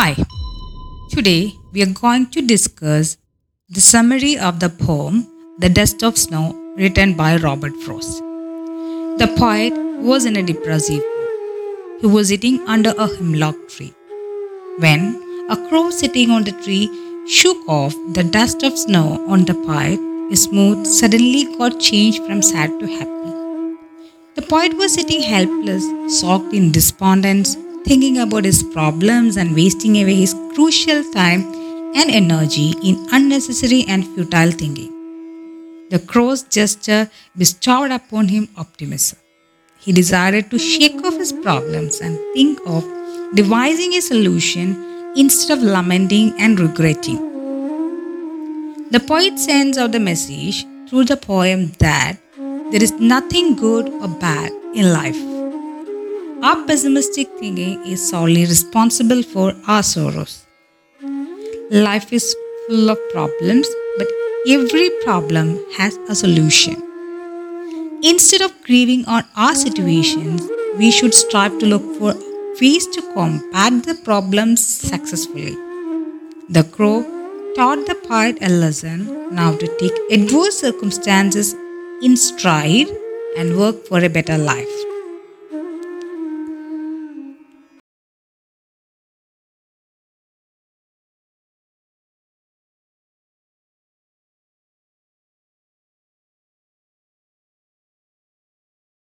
Hi, today we are going to discuss the summary of the poem The Dust of Snow written by Robert Frost. The poet was in a depressive mood. He was sitting under a hemlock tree when a crow sitting on the tree shook off the dust of snow on the poet. His mood suddenly got changed from sad to happy. The poet was sitting helpless, soaked in despondence, thinking about his problems and wasting away his crucial time and energy in unnecessary and futile thinking. The crow's gesture bestowed upon him optimism. He decided to shake off his problems and think of devising a solution instead of lamenting and regretting. The poet sends out the message through the poem that there is nothing good or bad in life. Our pessimistic thinking is solely responsible for our sorrows. Life is full of problems, but every problem has a solution. Instead of grieving on our situations, we should strive to look for ways to combat the problems successfully. The crow taught the poet a lesson now to take adverse circumstances in stride and work for a better life.